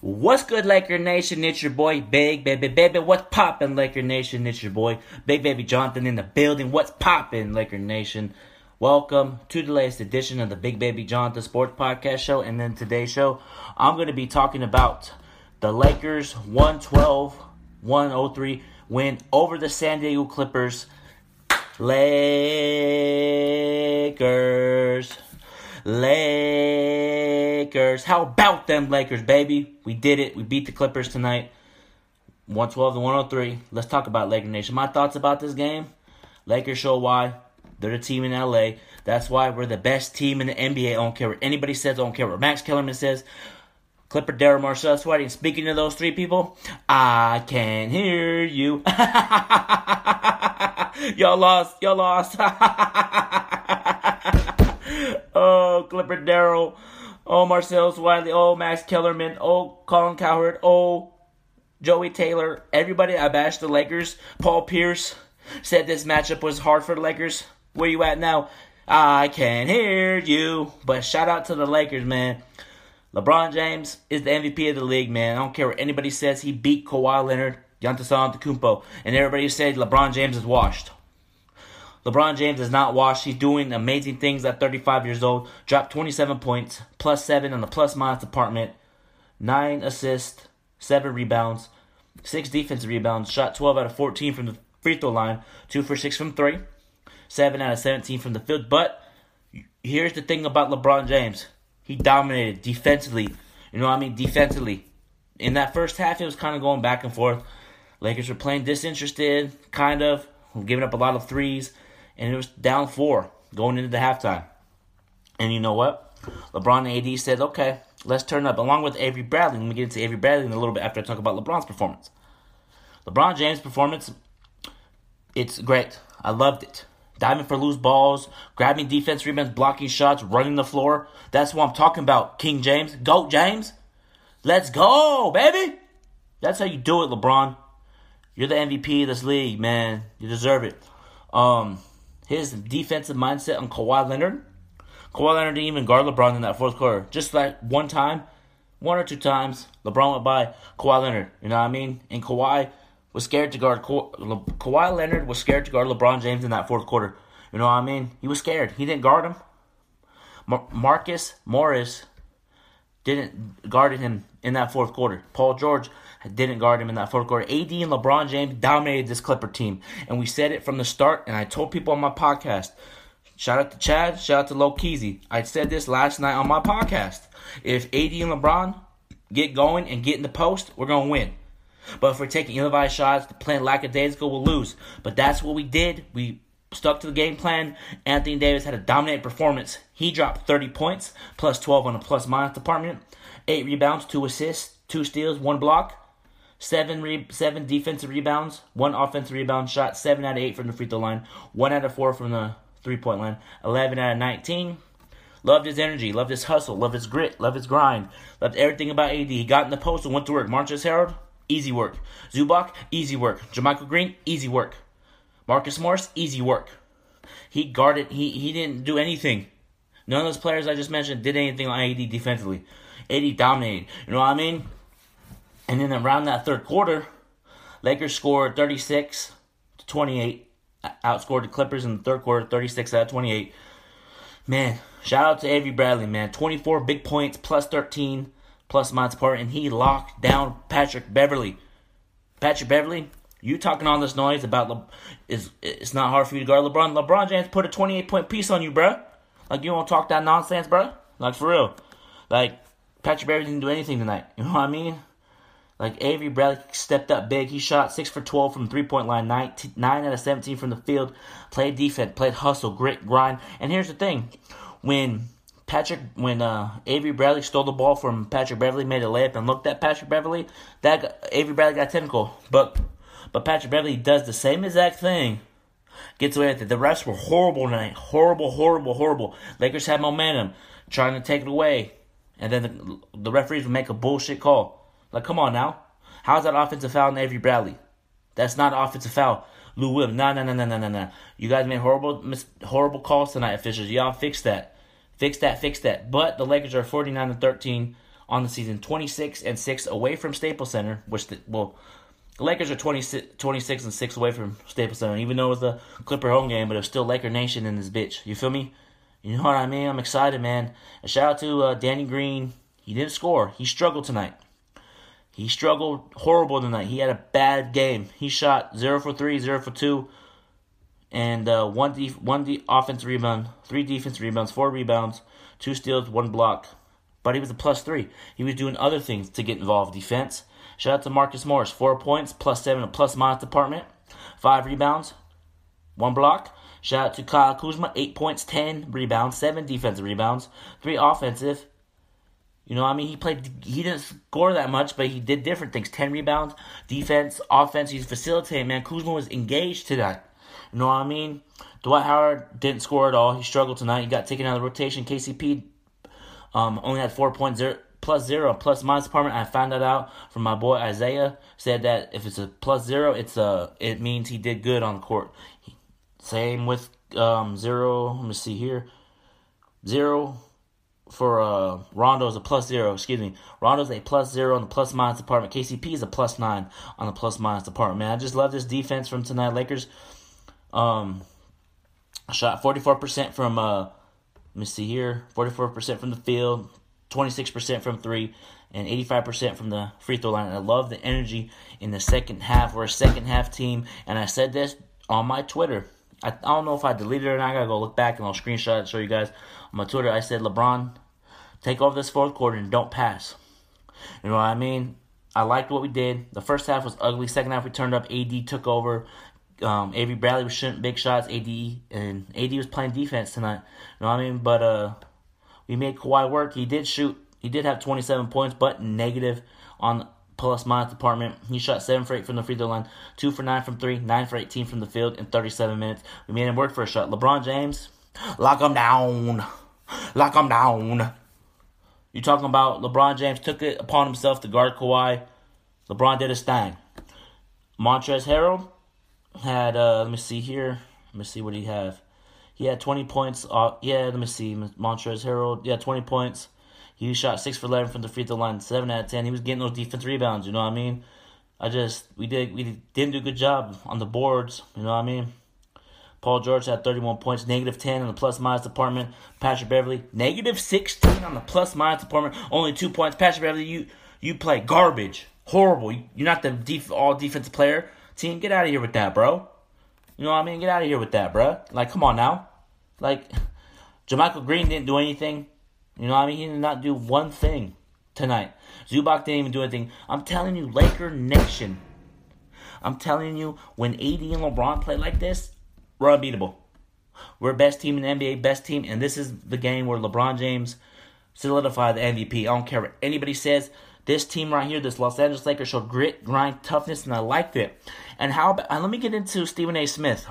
What's good, Laker Nation? It's your boy, Big Baby. What's poppin', Laker Nation? It's your boy, Big Baby Jonathan in the building. What's poppin', Laker Nation? Welcome to the latest edition of the Big Baby Jonathan Sports Podcast Show. And then today's show, I'm going to be talking about the Lakers' 112-103 win over the San Diego Clippers. Lakers. How about them Lakers, baby? We did it. We beat the Clippers tonight. 112-103. Let's talk about Laker Nation. My thoughts about this game? Lakers show why they're the team in LA. That's why we're the best team in the NBA. I don't care what anybody says. I don't care what Max Kellerman says. Clipper Darrell, Marcellus Wiley. And speaking to those three people, I can hear you. Y'all lost. Oh, Clipper Darrell. Oh, Marcellus Wiley. Oh, Max Kellerman. Oh, Colin Cowherd. Oh, Joey Taylor. Everybody, I bashed the Lakers. Paul Pierce said this matchup was hard for the Lakers. Where you at now? I can hear you. But shout out to the Lakers, man. LeBron James is the MVP of the league, man. I don't care what anybody says. He beat Kawhi Leonard, Giannis Antetokounmpo, and everybody said LeBron James is washed. LeBron James is not washed. He's doing amazing things at 35 years old. Dropped 27 points, plus 7 on the plus-minus department, 9 assists, 7 rebounds, 6 defensive rebounds, shot 12 out of 14 from the free throw line, 2 for 6 from 3, 7 out of 17 from the field. But here's the thing about LeBron James. He dominated defensively. You know what I mean? Defensively. In that first half, it was kind of going back and forth. Lakers were playing disinterested, kind of, giving up a lot of threes. And it was down 4 going into the halftime. And you know what? LeBron and AD said, okay, let's turn up. Along with Avery Bradley. Let me get into Avery Bradley in a little bit after I talk about LeBron's performance. LeBron James' performance, it's great. I loved it. Diving for loose balls, grabbing defense rebounds, blocking shots, running the floor. That's what I'm talking about, King James. Goat James. Let's go, baby. That's how you do it, LeBron. You're the MVP of this league, man. You deserve it. His defensive mindset on Kawhi Leonard. Kawhi Leonard didn't even guard LeBron in that fourth quarter. Just like one time, one or two times, LeBron went by Kawhi Leonard. You know what I mean? And Kawhi was scared to guard. Kawhi Leonard was scared to guard LeBron James in that fourth quarter. You know what I mean? He was scared. He didn't guard him. Marcus Morris didn't guard him in that fourth quarter. Paul George didn't guard him in that fourth quarter. AD and LeBron James dominated this Clipper team. And we said it from the start, and I told people on my podcast. Shout out to Chad. Shout out to Low Keezy. I said this last night on my podcast. If AD and LeBron get going and get in the post, we're going to win. But if we're taking ill-advised shots, playing lackadaisical, we'll lose. But that's what we did. We stuck to the game plan. Anthony Davis had a dominant performance. He dropped 30 points, plus 12 on the plus-minus department, 8 rebounds, 2 assists, 2 steals, 1 block, 7 defensive rebounds, 1 offensive rebound, shot 7 out of 8 from the free throw line, 1 out of 4 from the three-point line, 11 out of 19. Loved his energy, loved his hustle, loved his grit, loved his grind, loved everything about AD. He got in the post and went to work. Marcus Harold, easy work. Zubac, easy work. Jermichael Green, easy work. Marcus Morris, easy work. He guarded. He didn't do anything. None of those players I just mentioned did anything on AD defensively. AD dominated. You know what I mean? And then around that third quarter, Lakers scored 36 to 28. Outscored the Clippers in the third quarter, 36 out of 28. Man, shout out to Avery Bradley, man. 24 big points, plus 13. Plus minus part, and he locked down Patrick Beverley. Patrick Beverley, you talking all this noise about it's not hard for you to guard LeBron. LeBron James put a 28-point piece on you, bruh. Like, you don't talk that nonsense, bruh. Like, for real. Like, Patrick Beverley didn't do anything tonight. You know what I mean? Like, Avery Bradley stepped up big. He shot 6 for 12 from the three-point line, 9 out of 17 from the field. Played defense, played hustle, grit, grind. And here's the thing. When Avery Bradley stole the ball from Patrick Beverley, made a layup and looked at Patrick Beverley, Avery Bradley got technical. But Patrick Beverley does the same exact thing. Gets away with it. The refs were horrible tonight. Horrible. Lakers had momentum, trying to take it away. And then the referees would make a bullshit call. Like, come on now. How's that offensive foul on Avery Bradley? That's not an offensive foul. Lou Williams. No. You guys made horrible calls tonight, officials. Y'all fix that. But the Lakers are 49-13 on the season, 26-6 away from Staples Center, which the Lakers are 26-6 away from Staples Center, even though it was the Clipper home game, but it was still Laker Nation in this bitch. You feel me? You know what I mean? I'm excited, man. A shout out to Danny Green. He didn't score. He struggled tonight. He struggled horrible tonight. He had a bad game. He shot 0 for 3, 0 for 2, and one offense rebound, 3 defense rebounds, 4 rebounds, 2 steals, 1 block. But he was a +3. He was doing other things to get involved. Defense. Shout out to Marcus Morris. 4 points, +7 in the plus-minus department. 5 rebounds, 1 block. Shout out to Kyle Kuzma. 8 points, 10 rebounds, 7 defensive rebounds, 3 offensive. You know what I mean? He didn't score that much, but he did different things. 10 rebounds, defense, offense. He's facilitating, man. Kuzma was engaged tonight. You know what I mean? Dwight Howard didn't score at all. He struggled tonight. He got taken out of the rotation. KCP only had 4.0 +0 plus-minus department. I found that out from my boy Isaiah. Said that if it's a +0, it means he did good on the court. Same with 0. Let me see here. 0 for Rondo is a +0. Excuse me. Rondo's a +0 on the plus-minus department. KCP is a +9 on the plus-minus department. Man, I just love this defense from tonight. Lakers shot 44% from 44% from the field, 26% from 3, and 85% from the free throw line. And I love the energy in the second half. We're a second-half team, and I said this on my Twitter. I don't know if I deleted it or not. I got to go look back, and I'll screenshot it and show you guys. On my Twitter, I said, LeBron, take over this fourth quarter and don't pass. You know what I mean? I liked what we did. The first half was ugly. Second half, we turned up. AD took over. Avery Bradley was shooting big shots. AD was playing defense tonight. You know what I mean? But we made Kawhi work. He did shoot. He did have 27 points, but negative on the plus-minus department. He shot 7 for 8 from the free throw line, 2 for 9 from 3, 9 for 18 from the field in 37 minutes. We made him work for a shot. LeBron James, lock him down. Lock him down. You're talking about LeBron James took it upon himself to guard Kawhi. LeBron did his thing. Montrezl Harrell had, let me see what he had. He had 20 points. Montrezl Harrell, 20 points. He shot 6 for 11 from the free throw line, 7 out of 10. He was getting those defense rebounds, you know what I mean? We didn't do a good job on the boards, you know what I mean? Paul George had 31 points, -10 on the plus-minus department. Patrick Beverley, -16 on the plus-minus department, only 2 points. Patrick Beverley, you play garbage, horrible. You're not the all-defense player. Team, get out of here with that, bro. You know what I mean? Get out of here with that, bro. Like, come on now. Like, Jermichael Green didn't do anything. You know what I mean? He did not do one thing tonight. Zubac didn't even do anything. I'm telling you, Laker Nation. I'm telling you, when AD and LeBron play like this, we're unbeatable. We're best team in the NBA, best team. And this is the game where LeBron James solidified the MVP. I don't care what anybody says. This team right here, this Los Angeles Lakers, showed grit, grind, toughness, and I liked it. And let me get into Stephen A. Smith.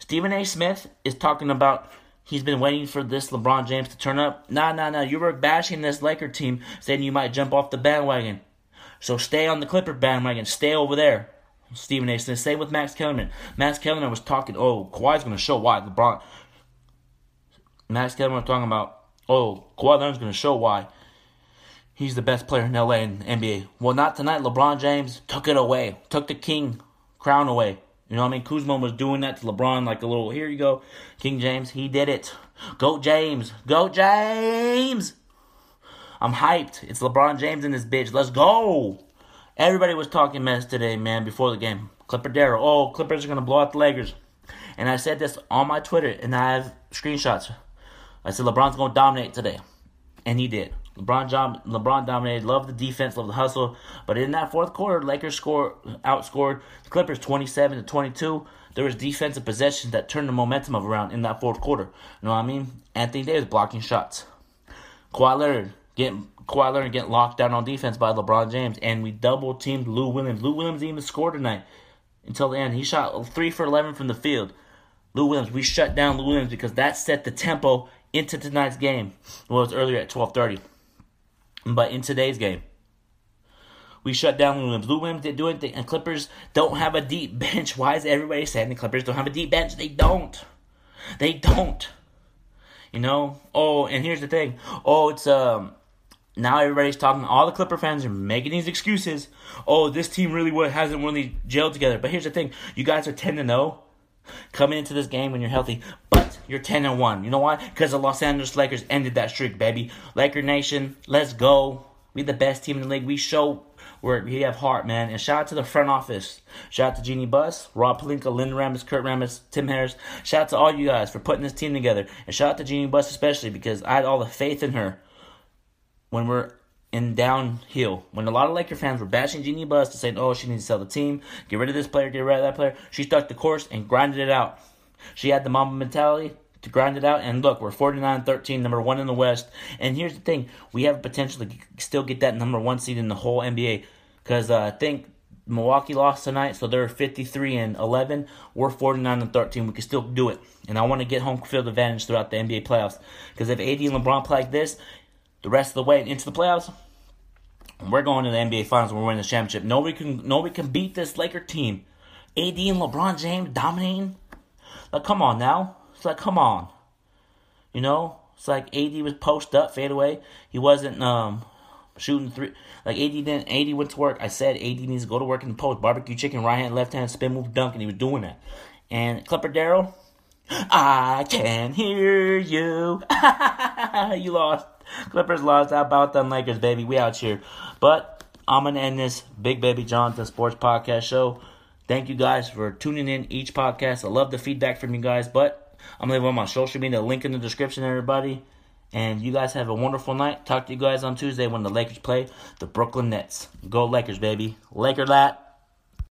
Stephen A. Smith is talking about he's been waiting for this LeBron James to turn up. Nah. You were bashing this Laker team, saying you might jump off the bandwagon. So stay on the Clipper bandwagon. Stay over there, Stephen A. Smith. Same with Max Kellerman. Max Kellerman was talking, Kawhi's going to show why LeBron. Max Kellerman was talking about, Kawhi Leonard's going to show why he's the best player in LA and NBA. Well, not tonight. LeBron James took it away. Took the king crown away. You know what I mean? Kuzma was doing that to LeBron like a little, here you go, King James. He did it. Go James. Go James. I'm hyped. It's LeBron James in this bitch. Let's go. Everybody was talking mess today, man, before the game. Clipper Darrell. Clippers are going to blow out the Lakers. And I said this on my Twitter, and I have screenshots. I said LeBron's going to dominate today. And he did. LeBron dominated. Loved the defense. Loved the hustle. But in that fourth quarter, Lakers outscored the Clippers 27-22. There was defensive possessions that turned the momentum around in that fourth quarter. You know what I mean? Anthony Davis blocking shots. Kawhi Leonard getting locked down on defense by LeBron James. And we double teamed Lou Williams. Lou Williams didn't even score tonight until the end. He shot 3 for 11 from the field. Lou Williams. We shut down Lou Williams because that set the tempo into tonight's game. Well, it was earlier at 12:30. But in today's game, we shut down Lou Williams. Lou Williams didn't do anything, and Clippers don't have a deep bench. Why is everybody saying the Clippers don't have a deep bench? They don't. You know? And here's the thing. It's Now everybody's talking, all the Clipper fans are making these excuses. Oh, this team really hasn't really gelled together. But here's the thing, you guys are 10-0 coming into this game when you're healthy, but you're 10-1. You know why? Because the Los Angeles Lakers ended that streak, baby. Laker Nation, let's go. We're the best team in the league. We show we have heart, man. And shout out to the front office. Shout out to Jeanie Buss, Rob Polinka, Lynn Ramos, Kurt Ramos, Tim Harris. Shout out to all you guys for putting this team together. And shout out to Jeanie Buss especially, because I had all the faith in her when we're in downhill. When a lot of Laker fans were bashing Jeanie Buss to say, oh, she needs to sell the team, get rid of this player, get rid of that player, she stuck the course and grinded it out. She had the mama mentality to grind it out, and look, we're 49-13, number one in the West. And here's the thing, we have potential to still get that number one seed in the whole NBA, because I think Milwaukee lost tonight, so they're 53-11. We're 49-13. We can still do it, and I want to get home field advantage throughout the NBA playoffs, because if AD and LeBron play like this the rest of the way into the playoffs, we're going to the NBA Finals and we're winning the championship. Nobody can beat this Laker team. AD and LeBron James dominating. Like, come on now. It's like, come on. You know? It's like AD was post up, fade away. He wasn't shooting three. Like, AD went to work. I said AD needs to go to work in the post. Barbecue chicken, right hand, left hand, spin move, dunk, and he was doing that. And Clipper Darrell, I can hear you. You lost. Clippers lost. How about them Lakers, baby? We out here. But I'm going to end this Big Baby Jonathan Sports Podcast show. Thank you guys for tuning in each podcast. I love the feedback from you guys. But I'm going to leave on my social media, link in the description, everybody. And you guys have a wonderful night. Talk to you guys on Tuesday when the Lakers play the Brooklyn Nets. Go Lakers, baby. Laker lat.